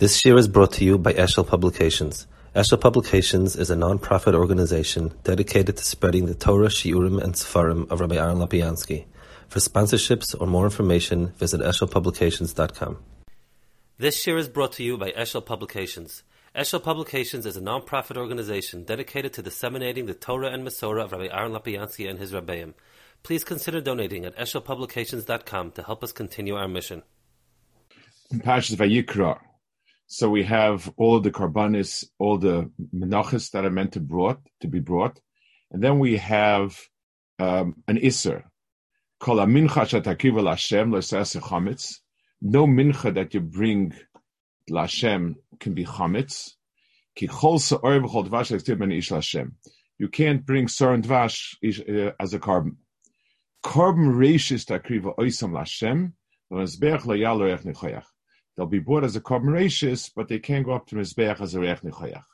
This year is brought to you by Eshel Publications. Eshel Publications is a non-profit organization dedicated to spreading the Torah, Shiurim, and Sefarim of Rabbi Aaron Lapiansky. For sponsorships or more information, visit eshelpublications.com. This year is brought to you by Eshel Publications. Eshel Publications is a non-profit organization dedicated to disseminating the Torah and Masorah of Rabbi Aaron Lapiansky and his Rabbeim. Please consider donating at eshelpublications.com to help us continue our mission. In Parshas VaYikra, so we have all of the karbanis, all the menachos that are meant to be brought, and then we have an iser. Kol hamincha shatakiv l'Hashem l'se'aseh chametz. No mincha that you bring l'Hashem can be chametz. Ki chol se'or v'chol dvash l'ktiv ben ish l'Hashem. You can't bring se'or and dvash as a carbon. Carbon reishis takriva oisam l'Hashem l'mezbech l'yal l'reich nechoyach. They'll be bought as a korban reishis, but they can't go up to mizbeach as a reach nechoyach.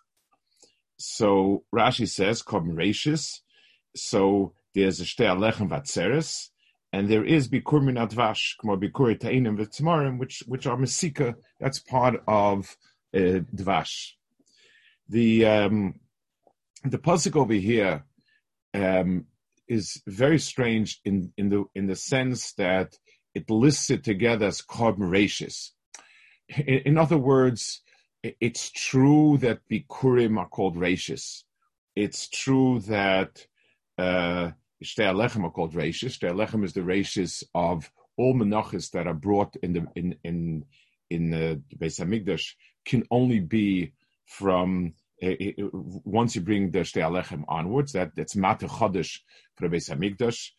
So Rashi says korban reishis. So there's a shtei alechem vatzeres, and there is bikurmin advash, k'mo bikuri ta'inim v'tzmarim, which are mesika. That's part of dvash. The pasuk over here is very strange in the sense that it lists it together as korban reishis. In other words, it's true that bikurim are called reishis. It's true that shtei alechem are called reishis. Shtei alechem is the reishis of all menachos that are brought in the Beis Hamikdash can only be from once you bring the shtei alechem onwards. That's mateh chodesh for the Beis Hamikdash.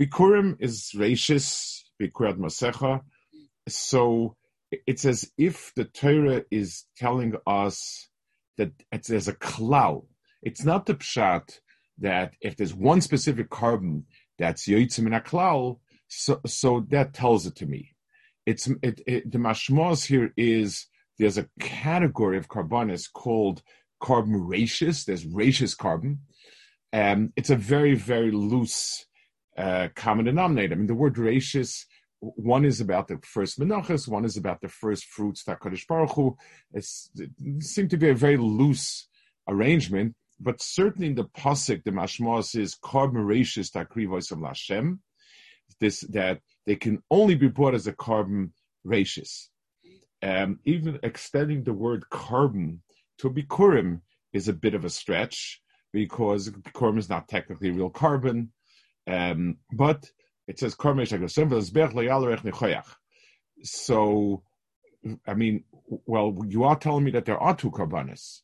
Bikurim is reishis. Bikurat masecha. So it's as if the Torah is telling us that there's a klal. It's not the pshat that if there's one specific carbon that's yotzim in a klal, so that tells it to me. The mashmos here is there's a category of carbonis called carbon reishis. There's reishis carbon. It's a very, very loose common denominator. I mean, the word reishis, one is about the first menachos, one is about the first fruits, HaKadosh Baruch Hu. It seemed to be a very loose arrangement, but certainly in the pasuk, the mashmos is korban reishis takriv oisam l'Hashem, that they can only be brought as a korban reishis. Even extending the word korban to bikurim is a bit of a stretch, because bikurim is not technically real korban, but it says, so, I mean, well, you are telling me that there are two karbanis.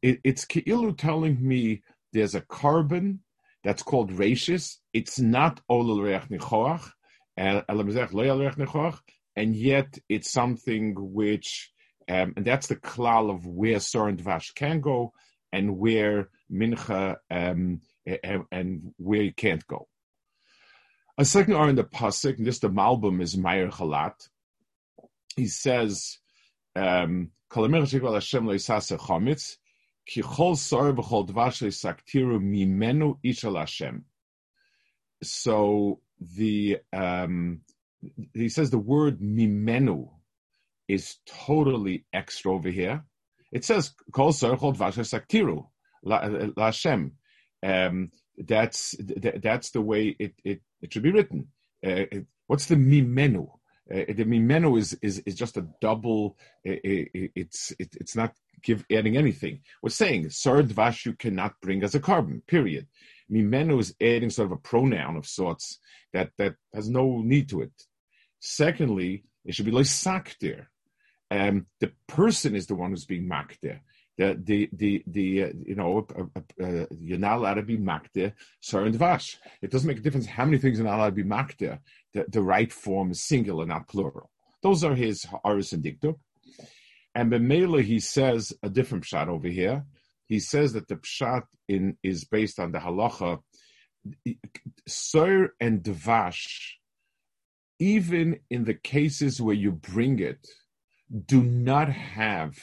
It's Ki'ilu telling me there's a carbon that's called reishis. It's not Olel Reach Nechoach, and yet it's something which, and that's the klal of where Sor and Dvash can go and where Mincha and where you can't go. A second R in the pasuk, and this the Malbim is Meir Chalat. He says, so he says the word mimenu is totally extra over here. It says kol sor v'chol dvash l'Hashem. That's the way it should be written. What's the mimenu? The mimenu is just a double. It's not adding anything. We're saying sar dvash you cannot bring as a carbon. Period. Mimenu is adding sort of a pronoun of sorts that has no need to it. Secondly, it should be like sakter. The person is the one who's being makter. You're not allowed to be makter sar and dvash. It doesn't make a difference how many things are not allowed to be makter. The right form is singular, not plural. Those are his aris and dikduk. And b'meila he says a different pshat over here. He says that the pshat is based on the halacha sar and dvash. Even in the cases where you bring it, do not have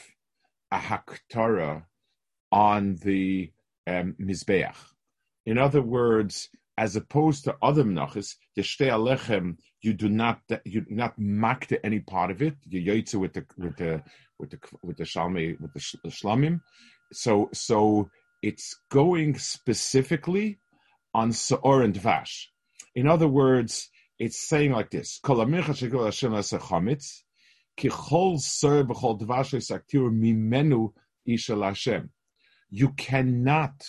a haktara on the mizbeach. In other words, as opposed to other menachos, the shtei alechem, you do not makta any part of it. You yoytze with the with the Shalmei, with the Shlamim. So it's going specifically on Seor and Dvash. In other words, it's saying like this: you cannot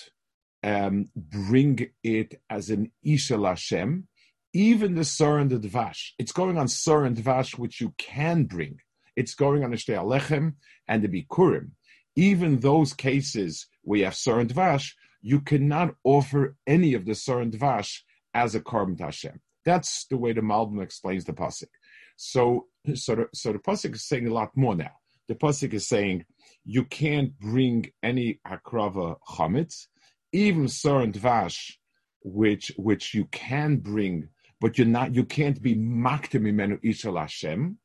bring it as an Ishel Hashem, even the Seor and the Dvash. It's going on Seor and Dvash, which you can bring. It's going on the Shtei Alechem and the Bikurim. Even those cases where you have Seor and Dvash, you cannot offer any of the Seor and Dvash as a Korban to Hashem. That's the way the Malbim explains the pasuk. So the pasuk is saying a lot more now. The pasuk is saying you can't bring any akrava chametz, even Seor and Dvash, which you can bring, but you can't be maktim imenu Ishel Hashem.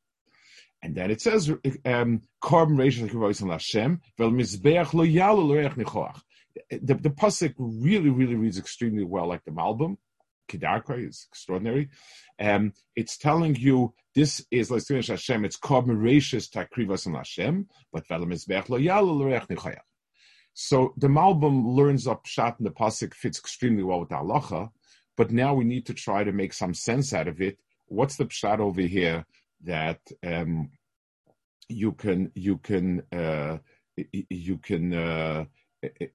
And then it says korban reishon l'kavos Hashem vel mizbeach lo yalu l'reich nichoach. The pasuk really reads extremely well, like the Malbim. Kedarka is extraordinary. It's telling you this is Lasinish Hashem, it's Korban Reishis Takrivas and Hashem, but Velam Mizbech Lo Yalo L'Reich Nichayach. So the Malbim learns up Pshat and the Pasuk fits extremely well with the Halacha, but now we need to try to make some sense out of it. What's the Pshat over here that you can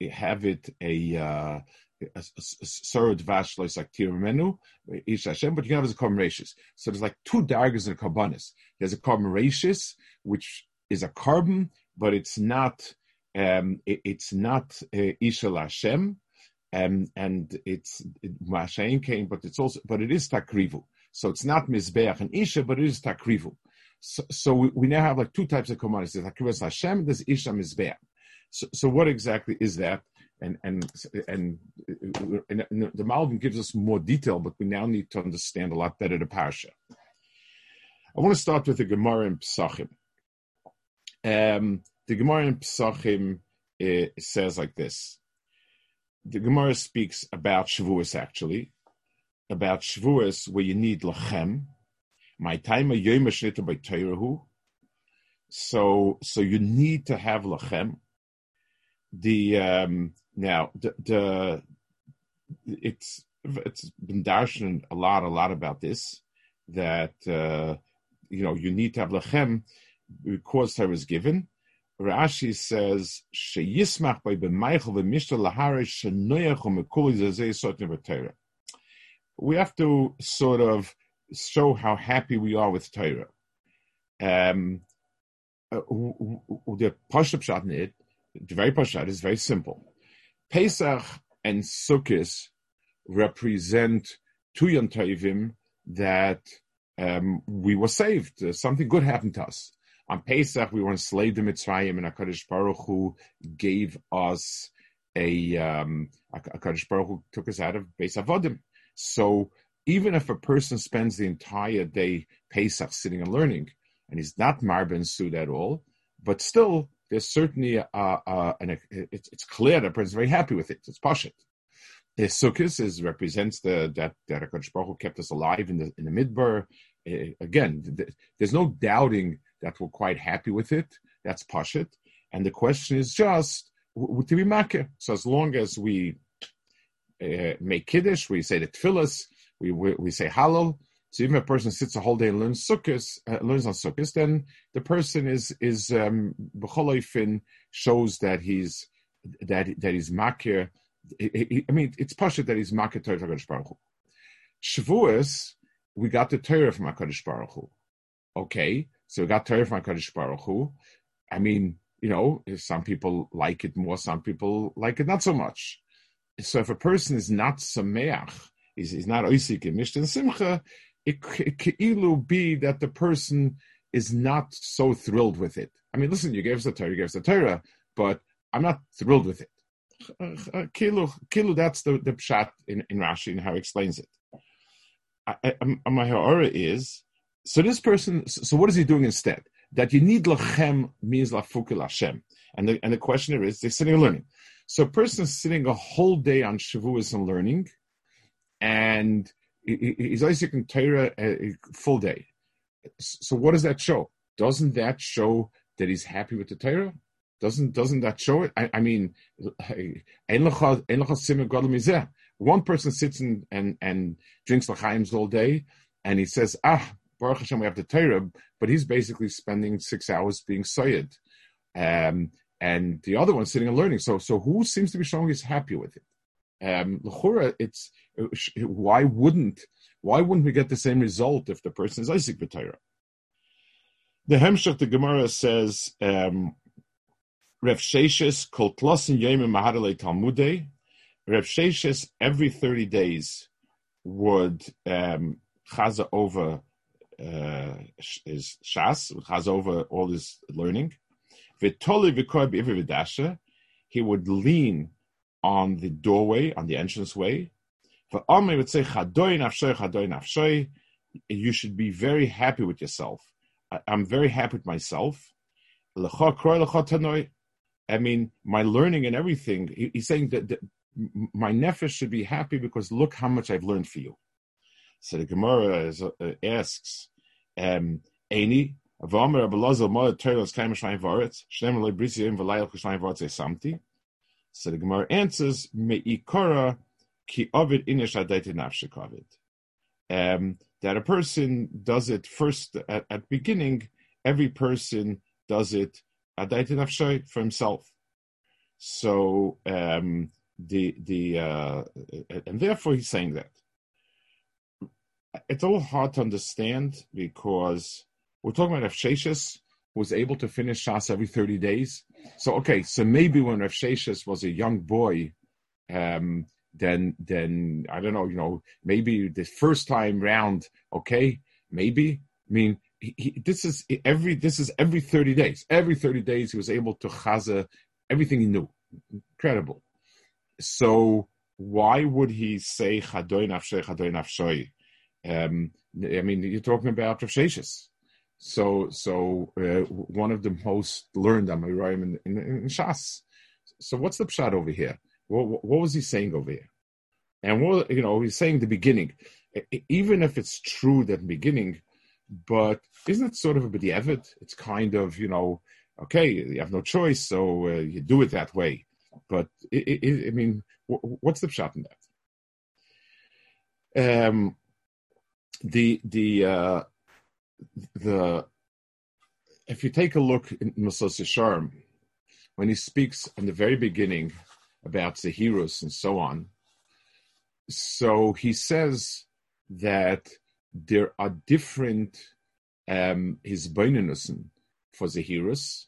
have it but you have as a korban reishis. So there's like two daggers in a karbanis. There's a korban reishis, which is a carbon, but it's not Ishel Hashem, and it's Mashayin came, but it's also, but it is takrivu. So it's not mizbeach and isha, but it is takrivu. So we now have like two types of karbanis. There's takrivas Hashem, there's isha mizbeach. So what exactly is that? And the Malbim gives us more detail, but we now need to understand a lot better the parasha. I want to start with the Gemara in Pesachim. The Gemara in Pesachim says like this. The Gemara speaks about Shavuos, actually, about Shavuos where you need lachem. My time a yom shnita by Torah. So you need to have lachem. It's been darshan a lot about this, that you need to have lechem because Torah is given. Rashi says sheyismach by b'maychel v'mishtal laharish shenoyachum ekuli zezei sotin v'Torah. We have to sort of show how happy we are with Torah. The pashup pshat in it. The very pshat is very simple. Pesach and Sukkot represent two Yom Tovim that we were saved. Something good happened to us. On Pesach, we were enslaved in Mitzrayim, and HaKadosh Baruch Hu gave us HaKadosh Baruch Hu took us out of Beis Avodim. So even if a person spends the entire day Pesach sitting and learning, and he's not Marben Sud at all, but still, there's certainly it's clear that the person's very happy with it. It's pashut. The Sukkot represents that HaKadosh Baruch Hu kept us alive in the Midbar. There's no doubting that we're quite happy with it. That's pashut. And the question is just to be makir. So as long as we make kiddush, we say the tefillas, we say hallel. So even if a person sits a whole day and learns on Sukkot, then the person is b'choloifin shows that he's makir. It's pashut that he's makir Torah HaKadosh Baruch Hu. Shavuos, we got the Torah from HaKadosh Baruch Hu. Okay, so we got Torah from HaKadosh Baruch Hu. Some people like it more, some people like it not so much. So if a person is not sameach, is not oisik in mishtan simcha, it keilu be that the person is not so thrilled with it. Listen, you gave us the Torah, but I'm not thrilled with it. Keilu, that's the pshat in Rashi and how he explains it. My ha'ara is, so this person, so what is he doing instead? That you need lachem means lafukil Hashem. And the questioner is, they're sitting and learning. So a person is sitting a whole day on Shavuos and learning, and he's Isaac in Torah a full day. So what does that show? Doesn't that show that he's happy with the Torah? Doesn't that show it? I mean, one person sits and drinks l'chaims all day, and he says, Baruch Hashem, we have the Torah, but he's basically spending 6 hours being soyed. And the other one's sitting and learning. So who seems to be showing he's happy with it? L'chura, it's why wouldn't we get the same result if the person is Isaac B'Torah? The Hemshech, the Gemara says, Reb Sheshes kol tlosin yomim mahadelei talmudei. Reb Sheshes every 30 days would chaza over his shas, would chaza over all his learning. V'toli v'kor b'ivri v'dasha, he would lean on the doorway, on the entrance way. V'amei would say chadoi nafshoi, you should be very happy with yourself. I'm very happy with myself. I mean, my learning and everything, he's saying that my nefesh should be happy because look how much I've learned for you. So the Gemara asks, Eini, so the Gemara answers, Me'ikora ki ovid inesh adaiti nafshik ovid. That a person does it first at beginning, every person does it for himself. So and therefore he's saying that. It's a little hard to understand because we're talking about Reb Sheshes, who was able to finish Shas every 30 days. So maybe when Reb Sheshes was a young boy, then I don't know, maybe the first time round, this is every 30 days. Every 30 days he was able to chaza everything he knew. Incredible. So why would he say chadoi nafshoi? I mean, you're talking about Reb Sheshes. So one of the most learned Amoraim in Shas. So what's the pshat over here? What was he saying over here? And he's saying the beginning. Even if it's true that beginning, but isn't it sort of a b'diavad? It's kind of, you have no choice, so you do it that way. But, what's the pshat in that? If you take a look in Mesillas Yesharim, when he speaks in the very beginning about Zehirus and so on, so he says that there are different hisbeinunusim for Zehirus,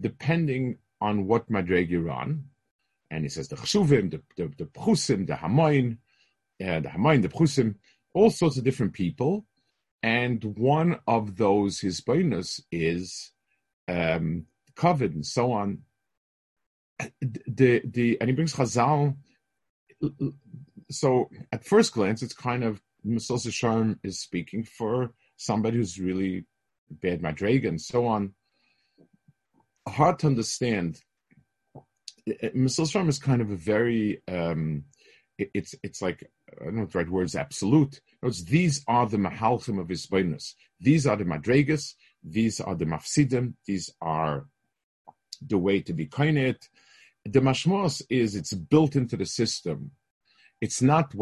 depending on what madreg you're on. And he says the chshuvim, the pchusim, the hamoin, the pchusim, all sorts of different people. And one of those hisbeinus is covered and so on. And he brings Chazal. So at first glance, it's kind of Mesillas Yesharim is speaking for somebody who's really bad madrega and so on. Hard to understand. Mesillas Yesharim is kind of a very, it's like, I don't know if the right word is absolute. Notice these are the mahalchim of hisbeinus. These are the madregas. These are the mafsidim. These are the way to be koinit. The mashmos is it's built into the system. It's not,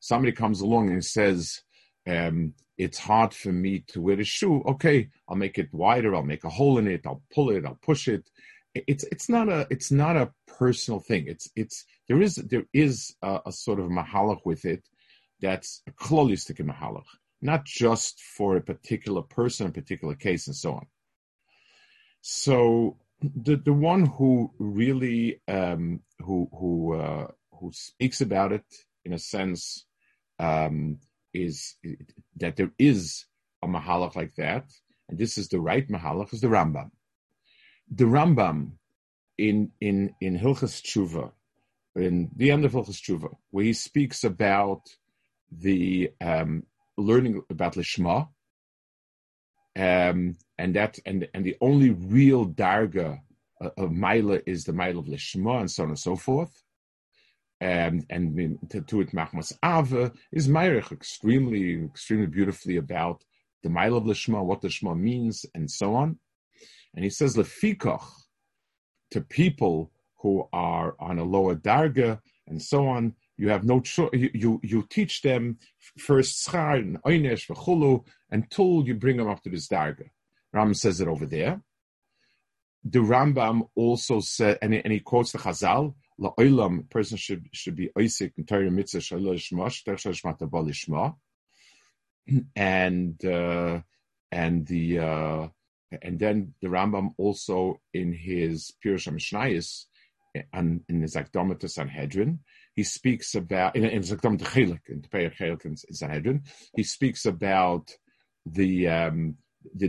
somebody comes along and says, it's hard for me to wear a shoe. Okay, I'll make it wider, I'll make a hole in it, I'll pull it, I'll push it. It's not a personal thing. There is a sort of mahalach with it that's a klolistic mahalach, not just for a particular person, a particular case, and so on. So the one who really who speaks about it, in a sense, is that there is a mahalach like that, and this is the right mahalach, is the Rambam. The Rambam in Hilchas Tshuva, in the end of Hilchas Tshuva, where he speaks about the learning about Lishmah, and the only real darga of Maila is the Maila of Lishmah, and so on and so forth. And to it, Machmas Ava is Meirich extremely, extremely beautifully about the Maila of Lishmah, what Lishmah means, and so on. And he says, lefikoch, to people who are on a lower darga and so on, you have no choice. You teach them first schar and oynesh v'chulu until you bring them up to this darga. Rambam says it over there. The Rambam also said, and he quotes the Chazal, la'olam, a person should be oisik in Torah mitzvah shelo lishmosh, shelo lishmata bo lishma. And then the Rambam also in his Pirush HaMishnayos and in his Akdama to Sanhedrin, he speaks about in his Akdama to Chiluk in Perek Chiluk in Sanhedrin, he speaks about the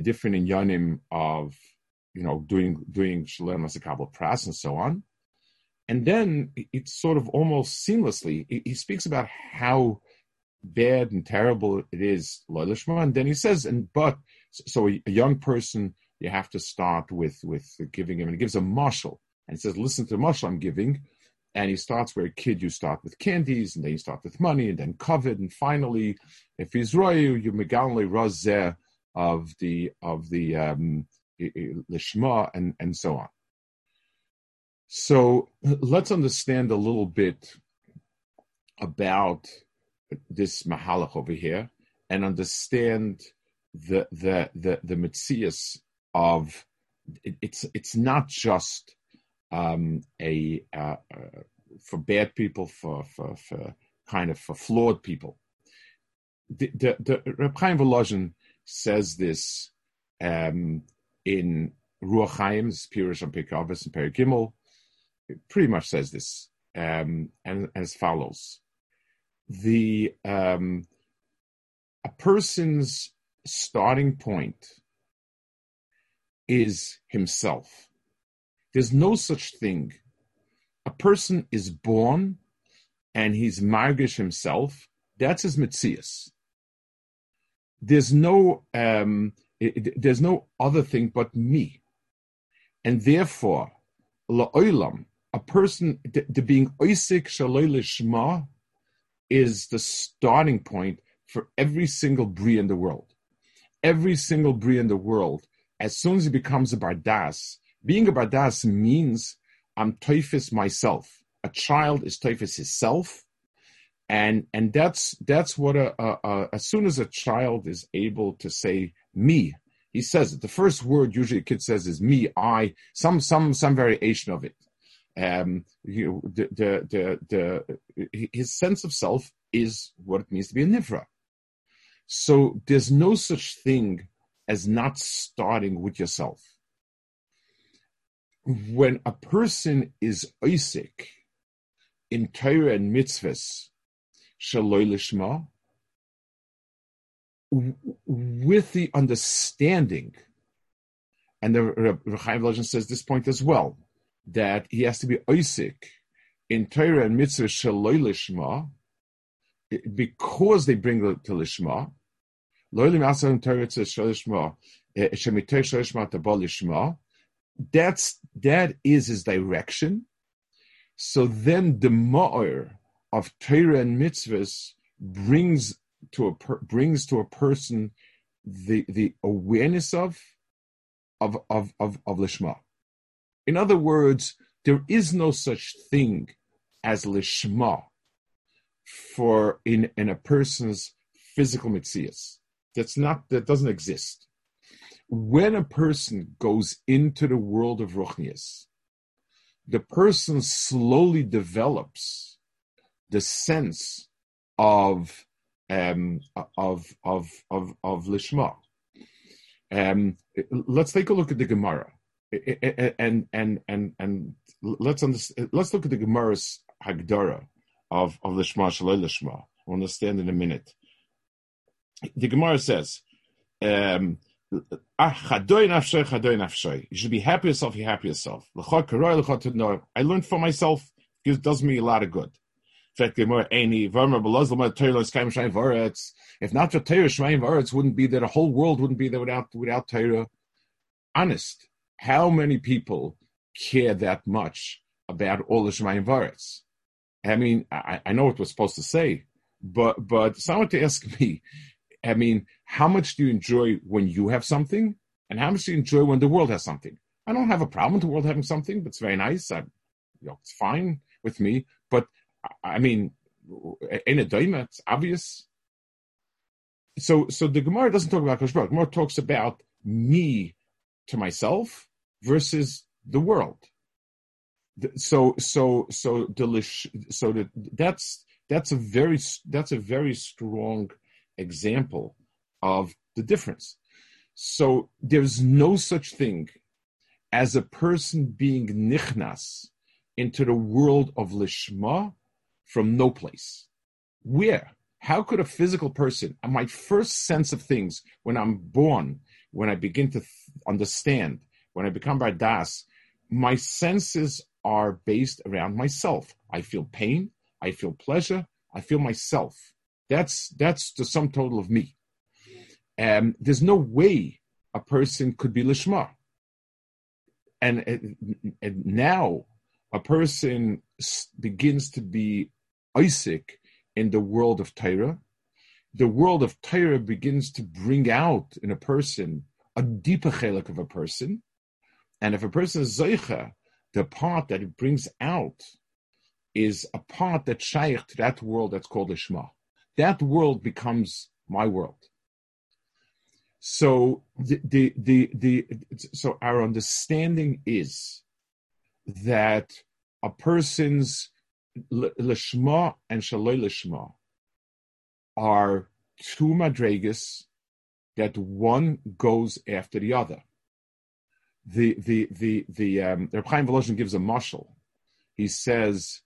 different inyanim of doing Shalei Masakabel Pras and so on, and then it's sort of almost seamlessly he speaks about how bad and terrible it is lo lishma, and then he says, so a young person, you have to start with giving him, and he gives a mashal, and he says, listen to the mashal I'm giving, and he starts where a kid, you start with candies, and then you start with money, and then covet, and finally, if he's royu, you megalei razeh of the lishma, and so on. So let's understand a little bit about this mahalach over here, and understand the metzias of it's not just for bad people, for kind of for flawed people. The Reb Chaim Volozhin says this in Ruach Chaim's Pirush on Pirkei Avos and Perek Gimel. It pretty much says this and as follows: the a person's starting point is himself. There's no such thing. A person is born and he's margish himself. That's his metzias. There's no other thing but me. And therefore, la'olam, a person, the being oisik shaloi lishma is the starting point for every single bria in the world. Every single bria in the world, as soon as he becomes a bardas, being a bardas means I'm teifis myself. A child is teifis himself, and that's what as soon as a child is able to say me, he says it. The first word usually a kid says is me, I, some variation of it. His sense of self is what it means to be a nivra. So there's no such thing as not starting with yourself. When a person is oisik in Torah and mitzvahs, shaloi lishma, with the understanding, and the Reb Chaim Volozhin says this point as well, that he has to be oisik in Torah and mitzvahs shaloi lishma, because they bring the to lishma. That is his direction. So then the ma'or of Torah and mitzvahs brings to a person the awareness of lishma. In other words, there is no such thing as lishma for in a person's physical metzias. That doesn't exist. When a person goes into the world of Ruchnias, the person slowly develops the sense of lishma. Let's take a look at the Gemara, and let's look at the Gemara's hagdara of lishma shalei lishma. We'll understand in a minute. The Gemara says, you should be happy yourself, you happy yourself. I learned for myself, it does me a lot of good. If not for Torah, Shemaim V'aretz wouldn't be there, the whole world wouldn't be there without Torah. Honest, how many people care that much about all the Shemaim V'aretz? I mean, I know what we're supposed to say, but someone to ask me, how much do you enjoy when you have something, and how much do you enjoy when the world has something? I don't have a problem with the world having something that's very nice. It's fine with me. But, I mean, in a doima, it's obvious. So the Gemara doesn't talk about Kosh Baruch. The Gemara talks about me to myself versus the world. That's a very strong example of the difference. So there's no such thing as a person being nichnas into the world of Lishmah from no place. Where? How could a physical person, my first sense of things when I'm born, when I begin to understand, when I become bar das, my senses are based around myself. I feel pain, I feel pleasure, I feel myself. That's the sum total of me. There's no way a person could be Lishmah. And now a person begins to be Isaac in the world of Torah. The world of Torah begins to bring out in a person a deeper chelik of a person. And if a person is Zaycha, the part that it brings out is a part that shaykh to that world that's called Lishmah. That world becomes my world. So so our understanding is that a person's Lishmah and Shaloi Lishmah are two madregas that one goes after the other. Reb Chaim Volozhin gives a mashal. He says,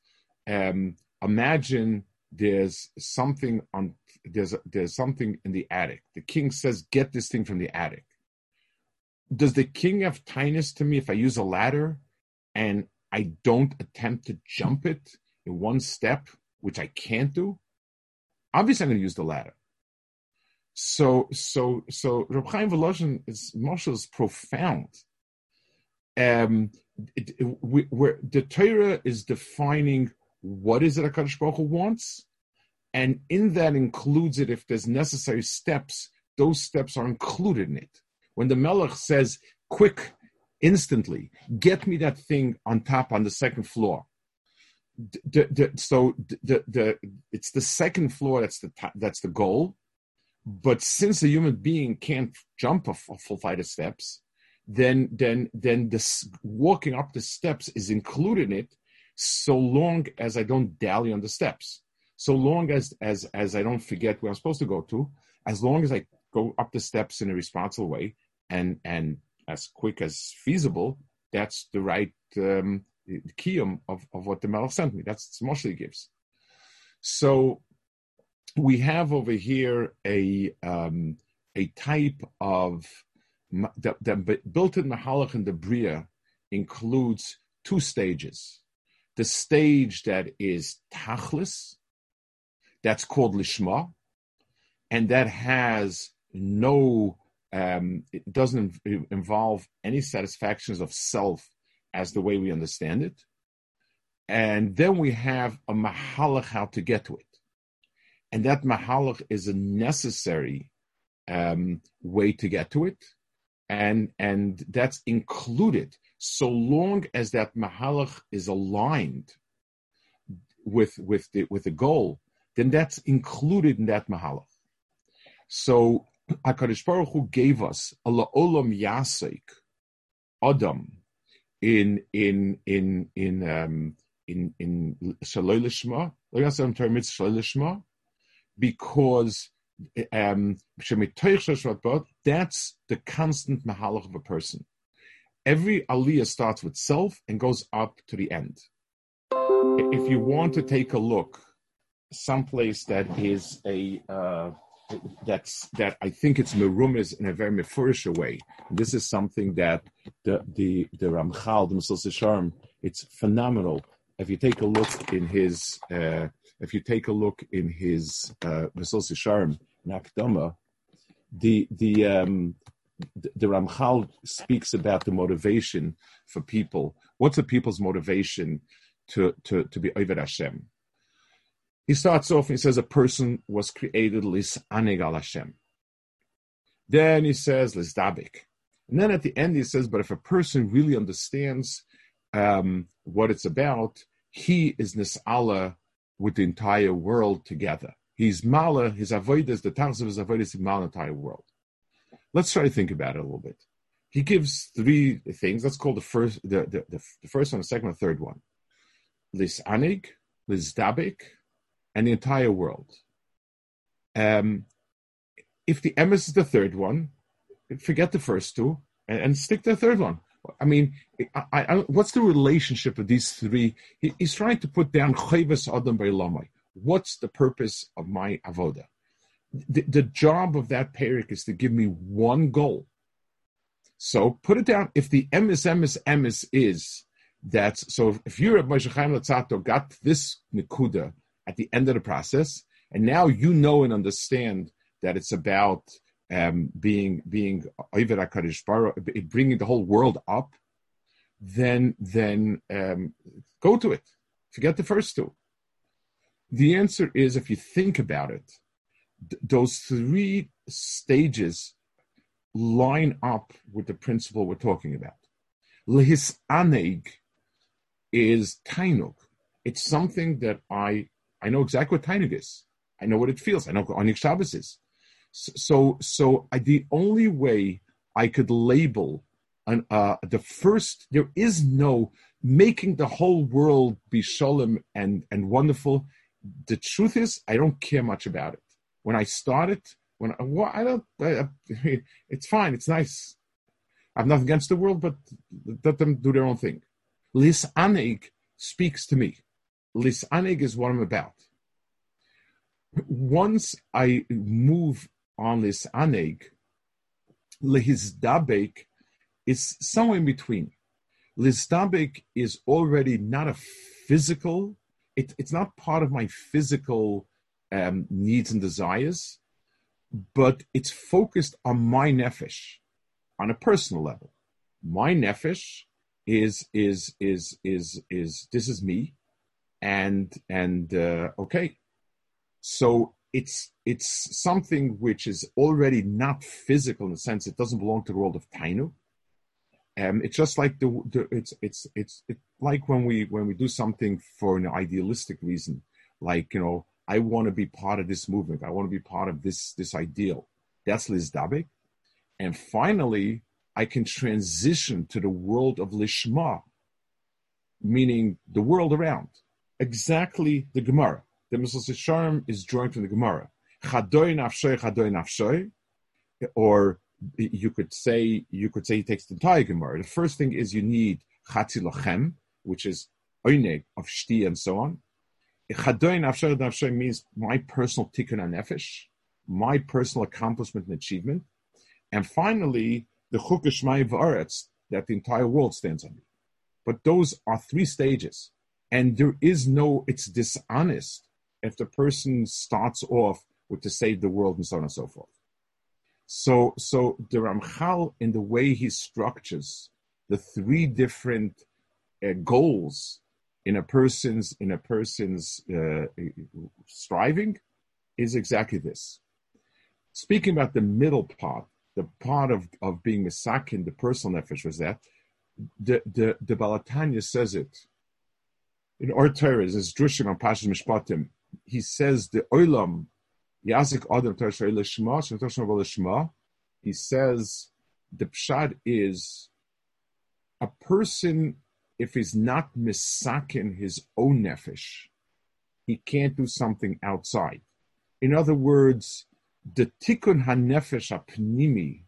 imagine there's something in the attic. The king says, get this thing from the attic. Does the king have tinus to me if I use a ladder and I don't attempt to jump it in one step, which I can't do? Obviously I'm going to use the ladder. So Reb Chaim Volozhin is profound. Where the Torah is defining what is it HaKadosh Baruch Hu wants, and in that includes it if there's necessary steps, those steps are included in it. When the Melech says, quick, instantly, get me that thing on top on the second floor. It's the second floor that's the goal. But since a human being can't jump a full flight of steps, then this walking up the steps is included in it, so long as I don't dally on the steps, so long as I don't forget where I'm supposed to go to, as long as I go up the steps in a responsible way and as quick as feasible, that's the right kiyum of what the Malach sent me. That's the mashal he gives. So we have over here a type of the built-in mahalach in the bria includes two stages. The stage that is tachlis, that's called lishma, and that has no, it doesn't involve any satisfactions of self as the way we understand it. And then we have a mahalach how to get to it. And that mahalach is a necessary way to get to it, and that's included so long as that mahalach is aligned with the goal. Then that's included in that mahalach. So HaKadosh Baruch Hu gave us a la'olam yasek adam in shaloi lishma. Because that's the constant mahalach of a person. Every aliyah starts with self and goes up to the end. If you want to take a look, someplace that is that I think it's merumiz in a very mefurish way. This is something that the Ramchal, the Mesillas Yesharim, it's phenomenal. If you take a look in his Mesillas Yesharim Nakdama, the Ramchal speaks about the motivation for people. What's a people's motivation to be Oved Hashem? He starts off and he says a person was created Lis Anig al Hashem. Then he says Lis Dabik. And then at the end he says, but if a person really understands what it's about, he is nis'ala with the entire world together. He's mala, his avodas, the tons of his avodas, mala the entire world. Let's try to think about it a little bit. He gives three things. Let's call the first one, the second one, the third one. Lis'anig, lis'dabik, and the entire world. If the emes is the third one, forget the first two and stick to the third one. I mean, what's the relationship of these three? He's trying to put down chayvus adam b'lamay. What's the purpose of my avoda? The job of that parik is to give me one goal. So put it down. If the emes is that's so. If you, Rabbi Moshe Chaim Latzato, got this nikuda at the end of the process, and now you know and understand that it's about being Oived HaKadosh Baruch Hu, bringing the whole world up, then go to it. Forget the first two. The answer is, if you think about it, those three stages line up with the principle we're talking about. Lehisaneg is tainug. It's something that I know exactly what tainug is. I know what it feels. I know what Onig Shabbos is. So the only way I could label the first, there is no making the whole world be shalom and wonderful. The truth is, I don't care much about it. When I start it, it's fine, it's nice. I have nothing against the world, but let them do their own thing. Lis'anig speaks to me. Lis'anig is what I'm about. Once I move on lis'aneg, lihizdabek is somewhere in between. Lizdabek is already not a physical, it's not part of my physical needs and desires, but it's focused on my nefesh, on a personal level. My nefesh is this is me, and okay. So it's something which is already not physical in the sense it doesn't belong to the world of Tainu. It's just like it's like when we do something for an idealistic reason, like, you know, I want to be part of this movement, I want to be part of this ideal. That's Lizdabek. And finally, I can transition to the world of Lishmah, meaning the world around. Exactly the Gemara. The Mesillas Yesharim is joined from the Gemara. Chadoi nafshoi, or you could say he takes the entire Gemara. The first thing is you need chatzi lochem, which is oineg of shti and so on. Chadoi nafshoi means my personal tikkun hanefesh, my personal accomplishment and achievement, and finally the chukei shmayim v'aretz, that the entire world stands on me. But those are three stages, and there is no. It's dishonest if the person starts off with to save the world and so on and so forth. So the Ramchal, in the way he structures the three different goals in a person's striving, is exactly this. Speaking about the middle part, the part of being misakin, the personal nefesh, was that the Balatanya says it. In Ohr Yisrael, it's drushim on Pashas Mishpatim. He says the olam yazik adam tashar lishma shnatashar v'lishma. He says the pshad is a person, if he's not misakin his own nefesh, he can't do something outside. In other words, the tikkun hanefesh apnimi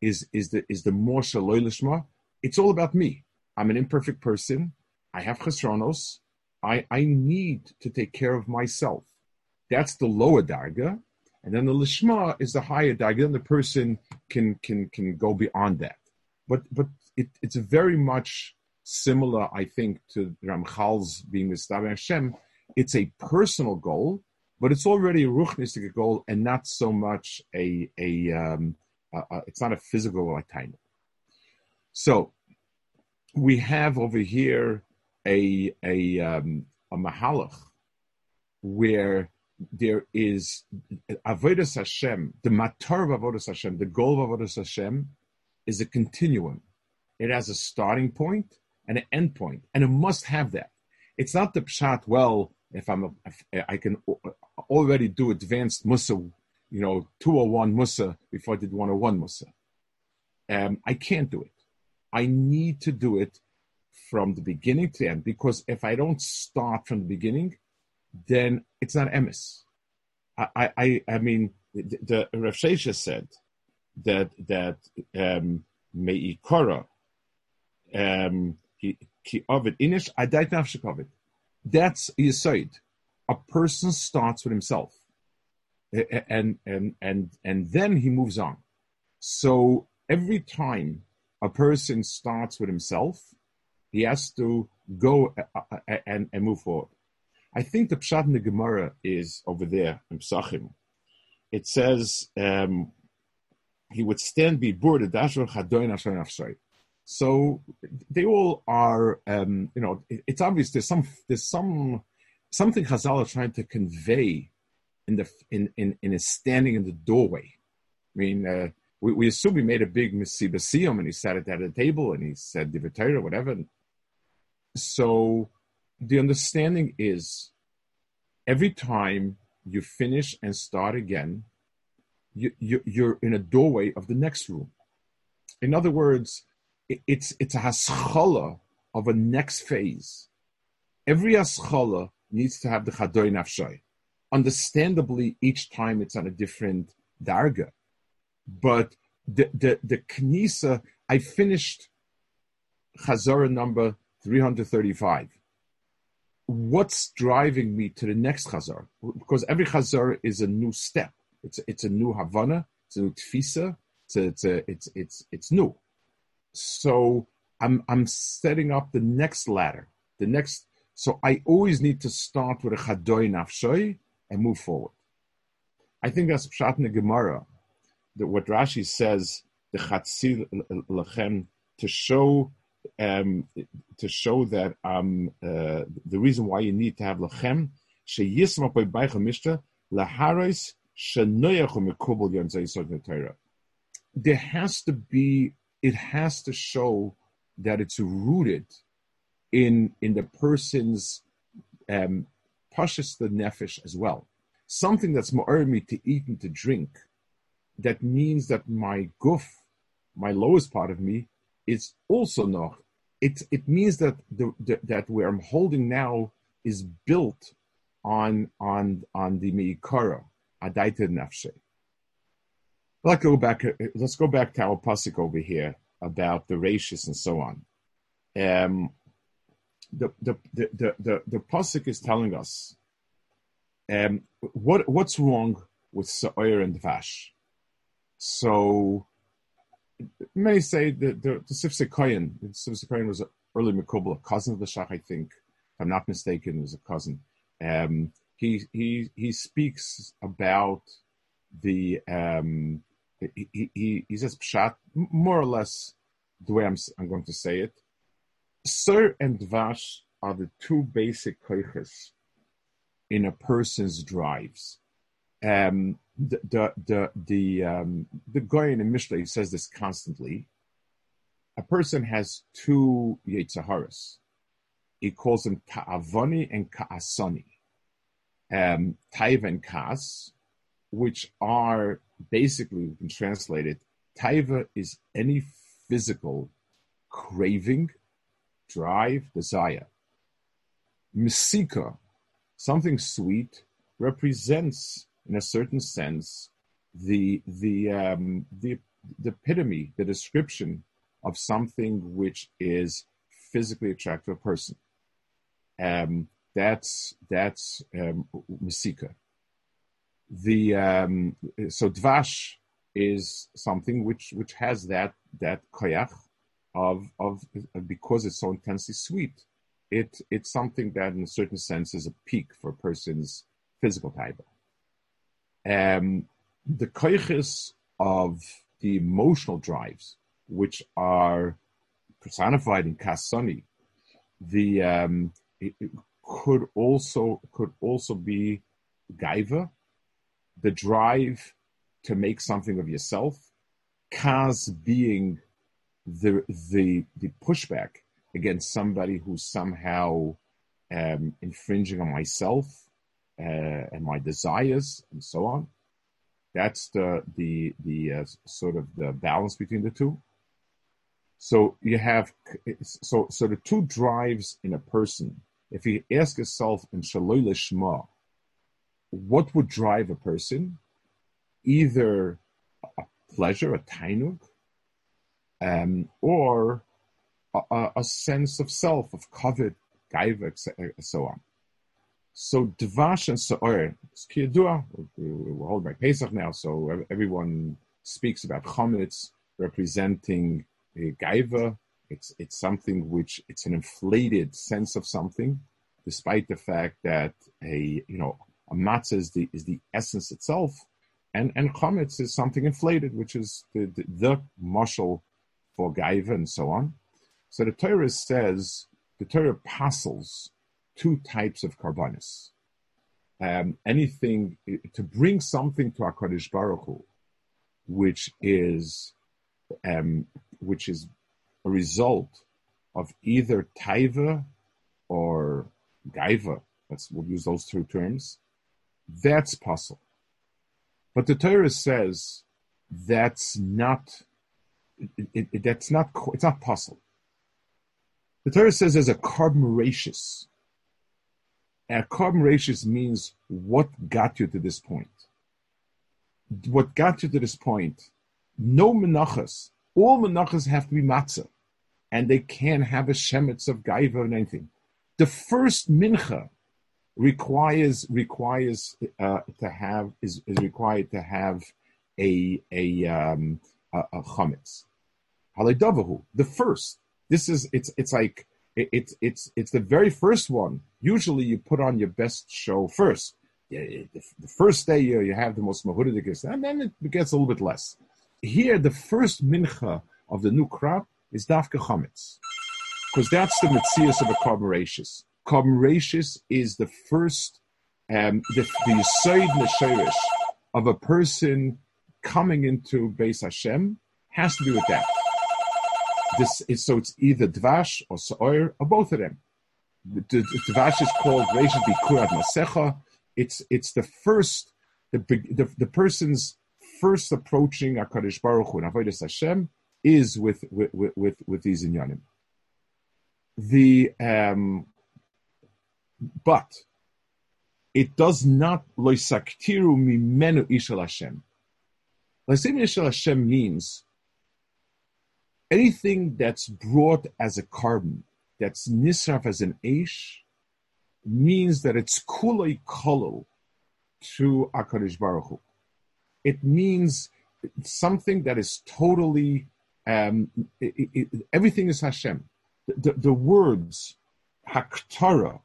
is the more shaloi lishma. It's all about me. I'm an imperfect person. I have chesronos. I need to take care of myself. That's the lower darga, and then the lishma is the higher darga. Then the person can go beyond that. But it's very much similar, I think, to Ramchal's being mistaber Hashem. It's a personal goal, but it's already a ruchnistic goal, and not so much a it's not a physical like time. So we have over here a mahalach where there is avodas Hashem, the matar of avodas Hashem, the goal of avodas Hashem is a continuum. It has a starting point and an end point, and it must have that. It's not the pshat, well, if I can already do advanced musa, 201 musa before I did 101 musa. I can't do it. I need to do it from the beginning to the end, because if I don't start from the beginning, then it's not emes. I mean, the Rav Shesha said that meikora ki ovid inish adait nafshik ovid. That's yisoid. A person starts with himself, and then he moves on. So every time a person starts with himself, he has to go and move forward. I think the pshat in the Gemara is over there in Psachim. It says he would stand before the dasher chadoin asher nafshoi. So they all are, it's obvious. There's something Chazal are trying to convey in his standing in the doorway. I mean, we assume he made a big mesibasiyum and he sat at the table and he said divrei Torah, whatever. So the understanding is, every time you finish and start again, you're in a doorway of the next room. In other words, it's a haschala of a next phase. Every haschala needs to have the chadoi nafshoi. Understandably, each time it's on a different darga. But the knisa, I finished chazara number 335. What's driving me to the next chazar? Because every chazar is a new step. It's a new havana. It's a new tfisa. It's new. So I'm setting up the next ladder. So I always need to start with a chadoi nafshoi and move forward. I think that's pshat in the Gemara, that what Rashi says, the chatzil lechem, to show that the reason why you need to have lechem, sheyisma poi baicha mishta laharis shenoyachu mekubel yonzei sod v'torah. It has to show that it's rooted in the person's pashas the nefesh as well. Something that's ma'or me to eat and to drink. That means that my guf, my lowest part of me, is also noch. It means that that where I'm holding now is built on the meikara adaita nafshe. Let's go back to our pasuk over here about the rashis and so on. The pasuk is telling us what's wrong with sa'ir and dvash. So many say that the Sifsei Kohen was an early Mekubal, a cousin of the Shach, I think. If I'm not mistaken, he was a cousin. He speaks about the he says pshat more or less the way I'm going to say it. Sir and dvash are the two basic koiches in a person's drives. The Goyen in Mishnah, he says this constantly. A person has two yetzaharas. He calls them ta'avoni and ka'asoni. Taiva and ka'as, which are basically, we can translate it, taiva is any physical craving, drive, desire. Misika, something sweet, represents, in a certain sense, the epitome, the description of something which is physically attractive to a person. That's mesika. So dvash is something which has that koyach of because it's so intensely sweet. It's something that, in a certain sense, is a peak for a person's physical type. The koiches of the emotional drives, which are personified in kasoni, it could also be gaiva, the drive to make something of yourself. Kas being the pushback against somebody who's somehow infringing on myself and my desires and so on. That's the sort of the balance between the two. So you have so the two drives in a person. If you ask yourself in Shaloi Lishma, what would drive a person? Either a pleasure, a tainuk, or a sense of self, of covet, gaiva, and so on. So Dvash and Sa'or, it's Kiyadua, we're holding my Pesach now, so everyone speaks about Chometz representing Gaiva. It's something which, it's an inflated sense of something, despite the fact that a matzah is the essence itself, and Chometz is something inflated, which is the marshal for Gaiva and so on. So the Torah parcels two types of karbanis. Anything, to bring something to HaKadosh Baruch Hu, which is a result of either taiva or gaiva. We'll use those two terms. That's possible. But the Torah says it's not possible. The Torah says there's a karban reishis. A karban reishis means what got you to this point. What got you to this point? No menachas. All menachas have to be matzah, and they can't have a shemitz of gaiva or anything. The first mincha is required to have a chametz. Halei the first. This is it's the very first one. Usually you put on your best show first. The first day you have the most mahudidikus, and then it gets a little bit less. Here, the first mincha of the new crop is dafka chametz, because that's the metzias of a karban reishis. Karban reishis is the first, the yisoid neshirish of a person coming into Beis Hashem has to do with that. It's either dvash or sa'or, or both of them. The dvash is called reishis bikurat masecha. It's the first, the person's first approaching HaKadosh Baruch Hu and Avodas Hashem is with these inyanim. But it does not lo yisaktiru mimenu ish el Hashem. Lo yisaktiru ish el Hashem means anything that's brought as a karban, that's nisraf as an eish, means that it's kulei kolol to HaKadosh Baruch Hu. It means something that is totally, everything is Hashem. The words, haktara,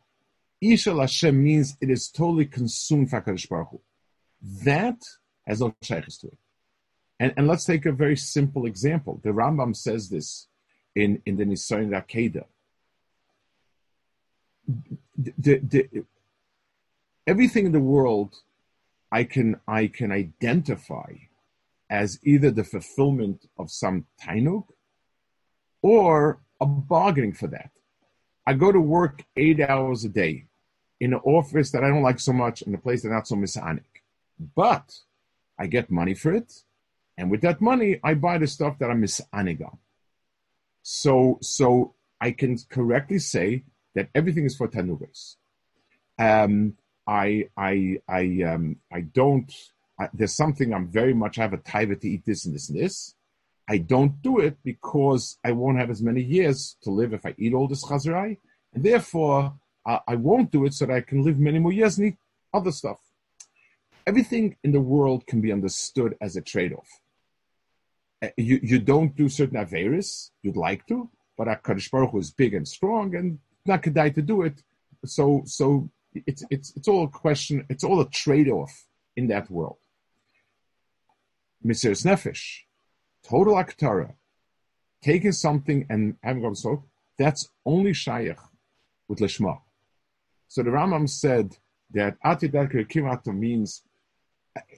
ishel Hashem means it is totally consumed for HaKadosh Baruch Hu. That has no shaykhs to it. And let's take a very simple example. The Rambam says this in the Nisayon Rakeda. Everything in the world I can identify as either the fulfillment of some tainug or a bargaining for that. I go to work 8 hours a day in an office that I don't like so much and a place that's not so misanic. But I get money for it, and with that money, I buy the stuff that I'm misanic on. So I can correctly say that everything is for tainugos. There's something I'm very much, I have a taiva to eat this and this and this. I don't do it because I won't have as many years to live if I eat all this chazarai, and therefore I won't do it so that I can live many more years and eat other stuff. Everything in the world can be understood as a trade-off. You don't do certain averis, you'd like to, but HaKadosh Baruch Hu is big and strong and not kedai to do it, so It's all a question, it's all a trade-off in that world. Mesiras Nefesh, total aktara, taking something and having a soul, that's only shayach with Lishma. So the Rambam said that Atidat Kimato means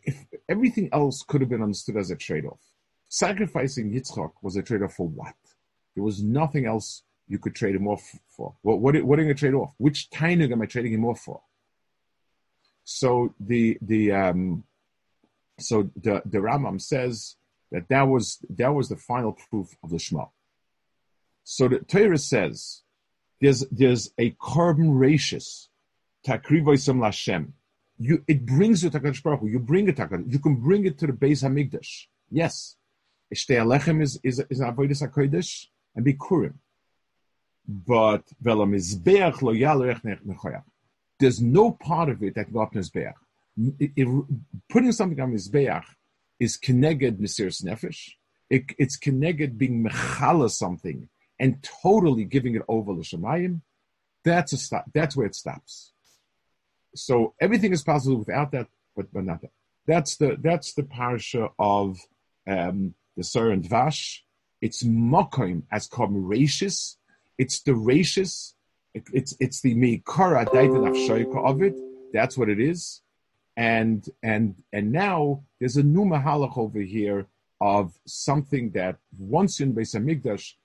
if everything else could have been understood as a trade-off. Sacrificing Yitzchak was a trade-off for what? There was nothing else you could trade him off for. What are you going to trade off? Which tainug am I trading him off for? So the Rambam says that that was the final proof of the Lishmah. So the Torah says there's a korban reishis takrivoisem l'Hashem. It brings you Takadosh Baruch Hu. You bring it Takadosh. You can bring it to the Beis Hamikdash. Yes, Shtei Alechem is an avodas hakodesh and bikurim. But velo mizbeach lo yalo ech nechoya. There's no part of it that can go up to mizbeach. Putting something on mizbeach is keneged mesiras nefesh. It's keneged being mechala something and totally giving it over l'shamayim. That's a stop. That's where it stops. So everything is possible without that, but not that. That's the parsha of the Soyer and Dvash. It's mokoim as korban reishis. It's the reishis. It's the meikara daitan afshoika of it. That's what it is. And now there's a new mahalach over here of something that once in Beis Hamikdash,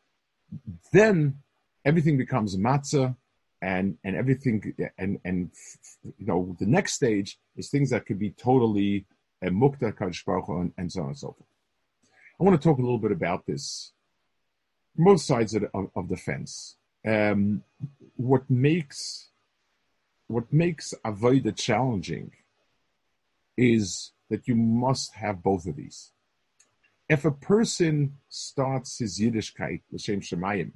then everything becomes matzah. And everything, and you know, the next stage is things that could be totally mukta kadosh baruch hu, and so on and so forth. I want to talk a little bit about this, both sides of the fence. What makes avoda challenging is that you must have both of these. If a person starts his Yiddishkeit l'shem shemayim.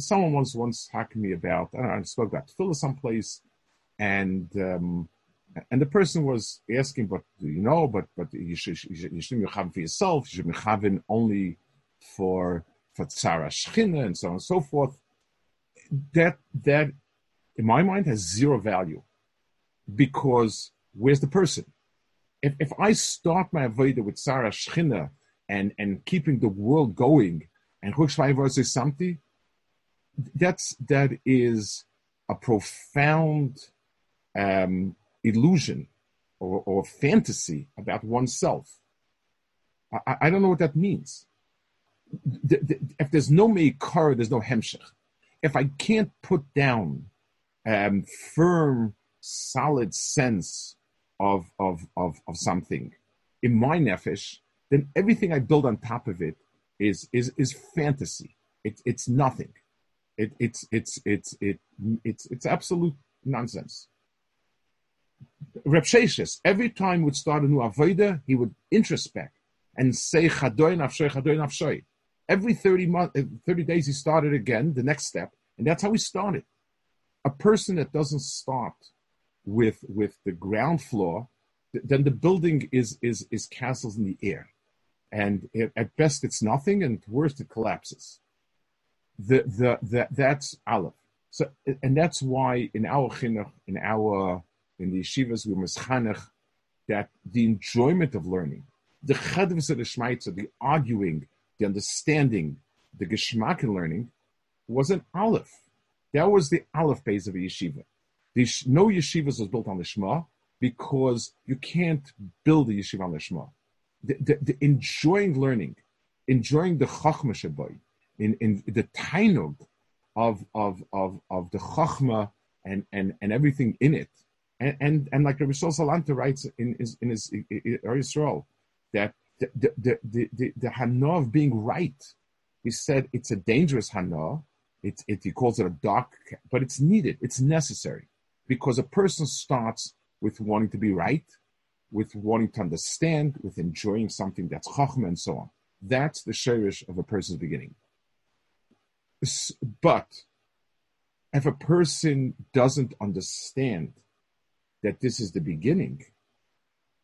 Someone once talked to me about, I spoke about tefillah someplace, and the person was asking, but you shouldn't mechaven for yourself, you should mechaven only for tzara shechina, and so on and so forth. That in my mind has zero value, because where's the person? If I start my avodah with tzara shechina and keeping the world going, and that is a profound illusion or fantasy about oneself. I don't know what that means. If there's no meikar, there's no hemshech. If I can't put down firm, solid sense of something in my nefesh, then everything I build on top of it is fantasy. It's nothing. It's absolute nonsense. Reb Sheshes, every time would start a new avoda, he would introspect and say chadoy nafshoy. Every 30 days he started again, the next step, and that's how he started. A person that doesn't start with the ground floor, then the building is castles in the air. And at best, it's nothing, and at worst, it collapses. That's Aleph. So, and that's why in our chinuch, in the yeshivas, we must chanech that the enjoyment of learning, the chedvus of the shmaitzer, the arguing, the understanding, the geschmack in learning, was an Aleph. That was the Aleph base of a yeshiva. No yeshivas was built on the Shema, because you can't build a yeshiva on the Shema. The enjoying learning, enjoying the chachma shaboy, in the tainug of the chachma and everything in it, and like Rabbi Yisrael Salanter writes in his Ohr Yisrael, that the hana of being right, he said it's a dangerous hana. He calls it a dark, but it's needed, it's necessary, because a person starts with wanting to be right, with wanting to understand, with enjoying something that's chachma and so on. That's the sheirish of a person's beginning. But if a person doesn't understand that this is the beginning,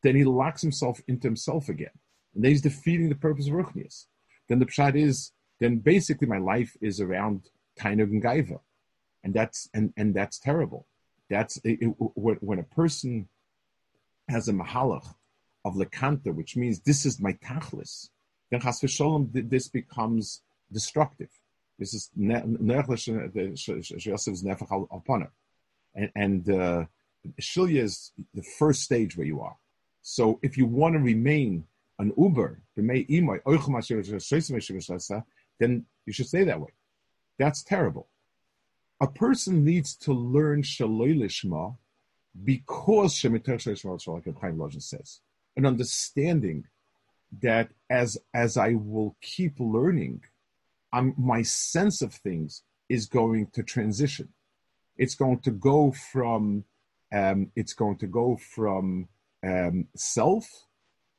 then he locks himself into himself again. And then he's defeating the purpose of Ruchnius. Then the pshat is, then basically my life is around Tainug and Gaiva. And that's terrible. That's when a person has a mahalach of lekanta, which means this is my tachlis, then chas v'sholom, this becomes destructive. This is nefach alpana, and shilya is the first stage where you are. So if you want to remain an Uber, then you should stay that way. That's terrible. A person needs to learn Shaloi Lishma because Shemitach Shaloi Lishma, like Reb Chaim Volozhin says, an understanding that as I will keep learning, my sense of things is going to transition. It's going to go from self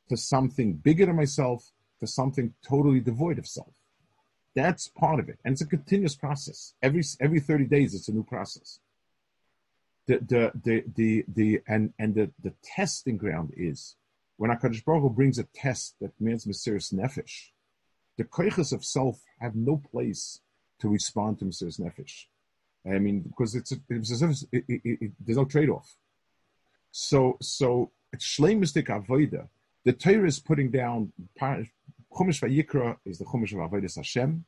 to something bigger than myself to something totally devoid of self. That's part of it, and it's a continuous process. Every 30 days, it's a new process. The testing ground is when HaKadosh Baruch Hu brings a test that means Mesiras Nefesh. The koiches of self have no place to respond to Mesiras Nefesh. I mean, because there's no trade-off. So shleimistik avoda. The Torah is putting down Chumash VaYikra is the Chumash of Avodas Hashem.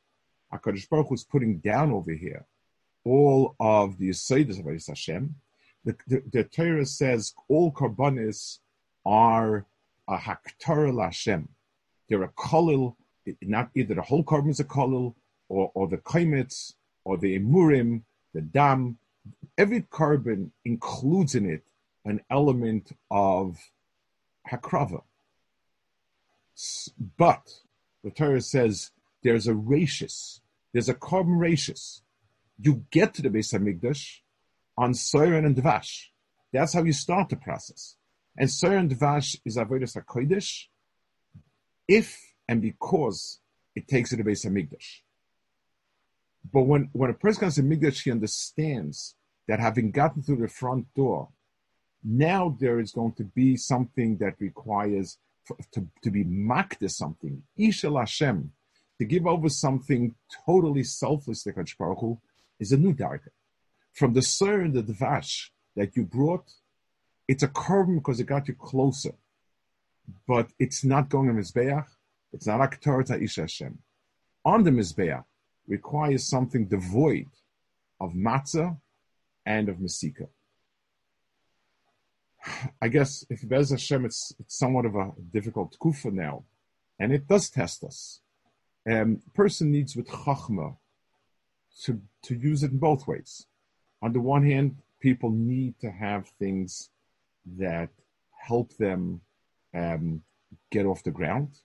HaKadosh Baruch Hu is putting down over here all of the Yesodis of Avodas Hashem. The Torah says all Karbanis are a Haktorah L'Hashem. They're a Kolil, not either the whole Karban is a Kolil, or the Kaimitz, or the Emurim, the Dam. Every Karban includes in it an element of Hakrava. But the Torah says there's a rachis, there's a carbon rachis. You get to the Beis Hamikdash on Soren and Dvash. That's how you start the process. And Soren and Dvash is Avodas HaKodesh if and because it takes you to the Beis Hamikdash. But when a person comes to Mikdash, he understands that having gotten through the front door, now there is going to be something that requires to be mocked as something, Ishel Hashem, to give over something totally selfless to Kadosh Baruch Hu, is a new darga. From the Sur and the Dvash that you brought, it's a korban because it got you closer, but it's not going to Mizbeach, it's not Aktor, it's Ishel Hashem. On the Mizbeach requires something devoid of matzah and of mesika. I guess if Bez Hashem, it's somewhat of a difficult kufa now, and it does test us. Person needs with chachma to use it in both ways. On the one hand, people need to have things that help them get off the ground,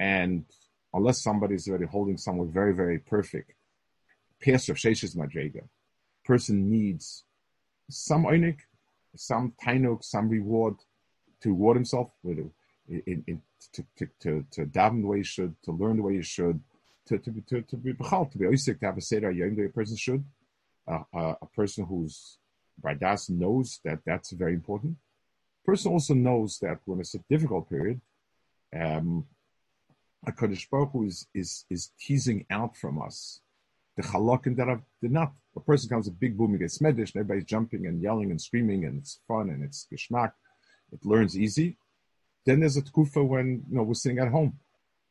and unless somebody's already holding someone very, very perfect, Pastor of Sheshes Madrega, person needs some oinik, some tainuk, some reward to reward himself, to daven the way he should, to learn the way he should, to be b'chal, to be oisik, to have a seder yom the way a person should. A person who's bardas knows that that's very important. Person also knows that when it's a difficult period, HaKadosh Baruch Hu is teasing out from us the halakim that did not. A person comes a big boom, he gets medish, and everybody's jumping and yelling and screaming, and it's fun and it's geschmack. It learns easy. Then there's a tkufa when we're sitting at home,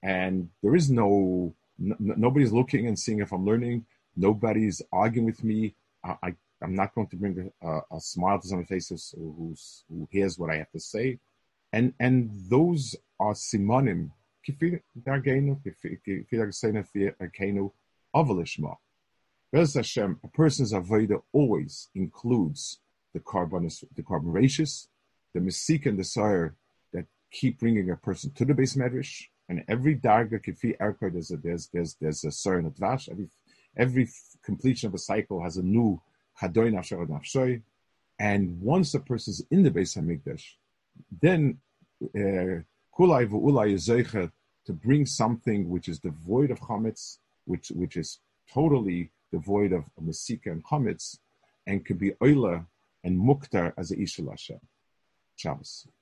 and there is nobody's looking and seeing if I'm learning. Nobody's arguing with me. I'm not going to bring a smile to someone's face who hears what I have to say, and those are simonim. Bez Hashem, a person's avoda always includes the carbon rachis, the mesik and the sire that keep bringing a person to the base medrash. And every darga kifi erko, there's a sire and a dvash. Every completion of a cycle has a new chadoy nafsho nafshoy. And once a person's in the base hamikdash, then kulai v'ulai is zeicha to bring something which is devoid of chametz, which is totally devoid of mesika and chametz, and could be oila and muktar as a ishel Hashem. Shabbos.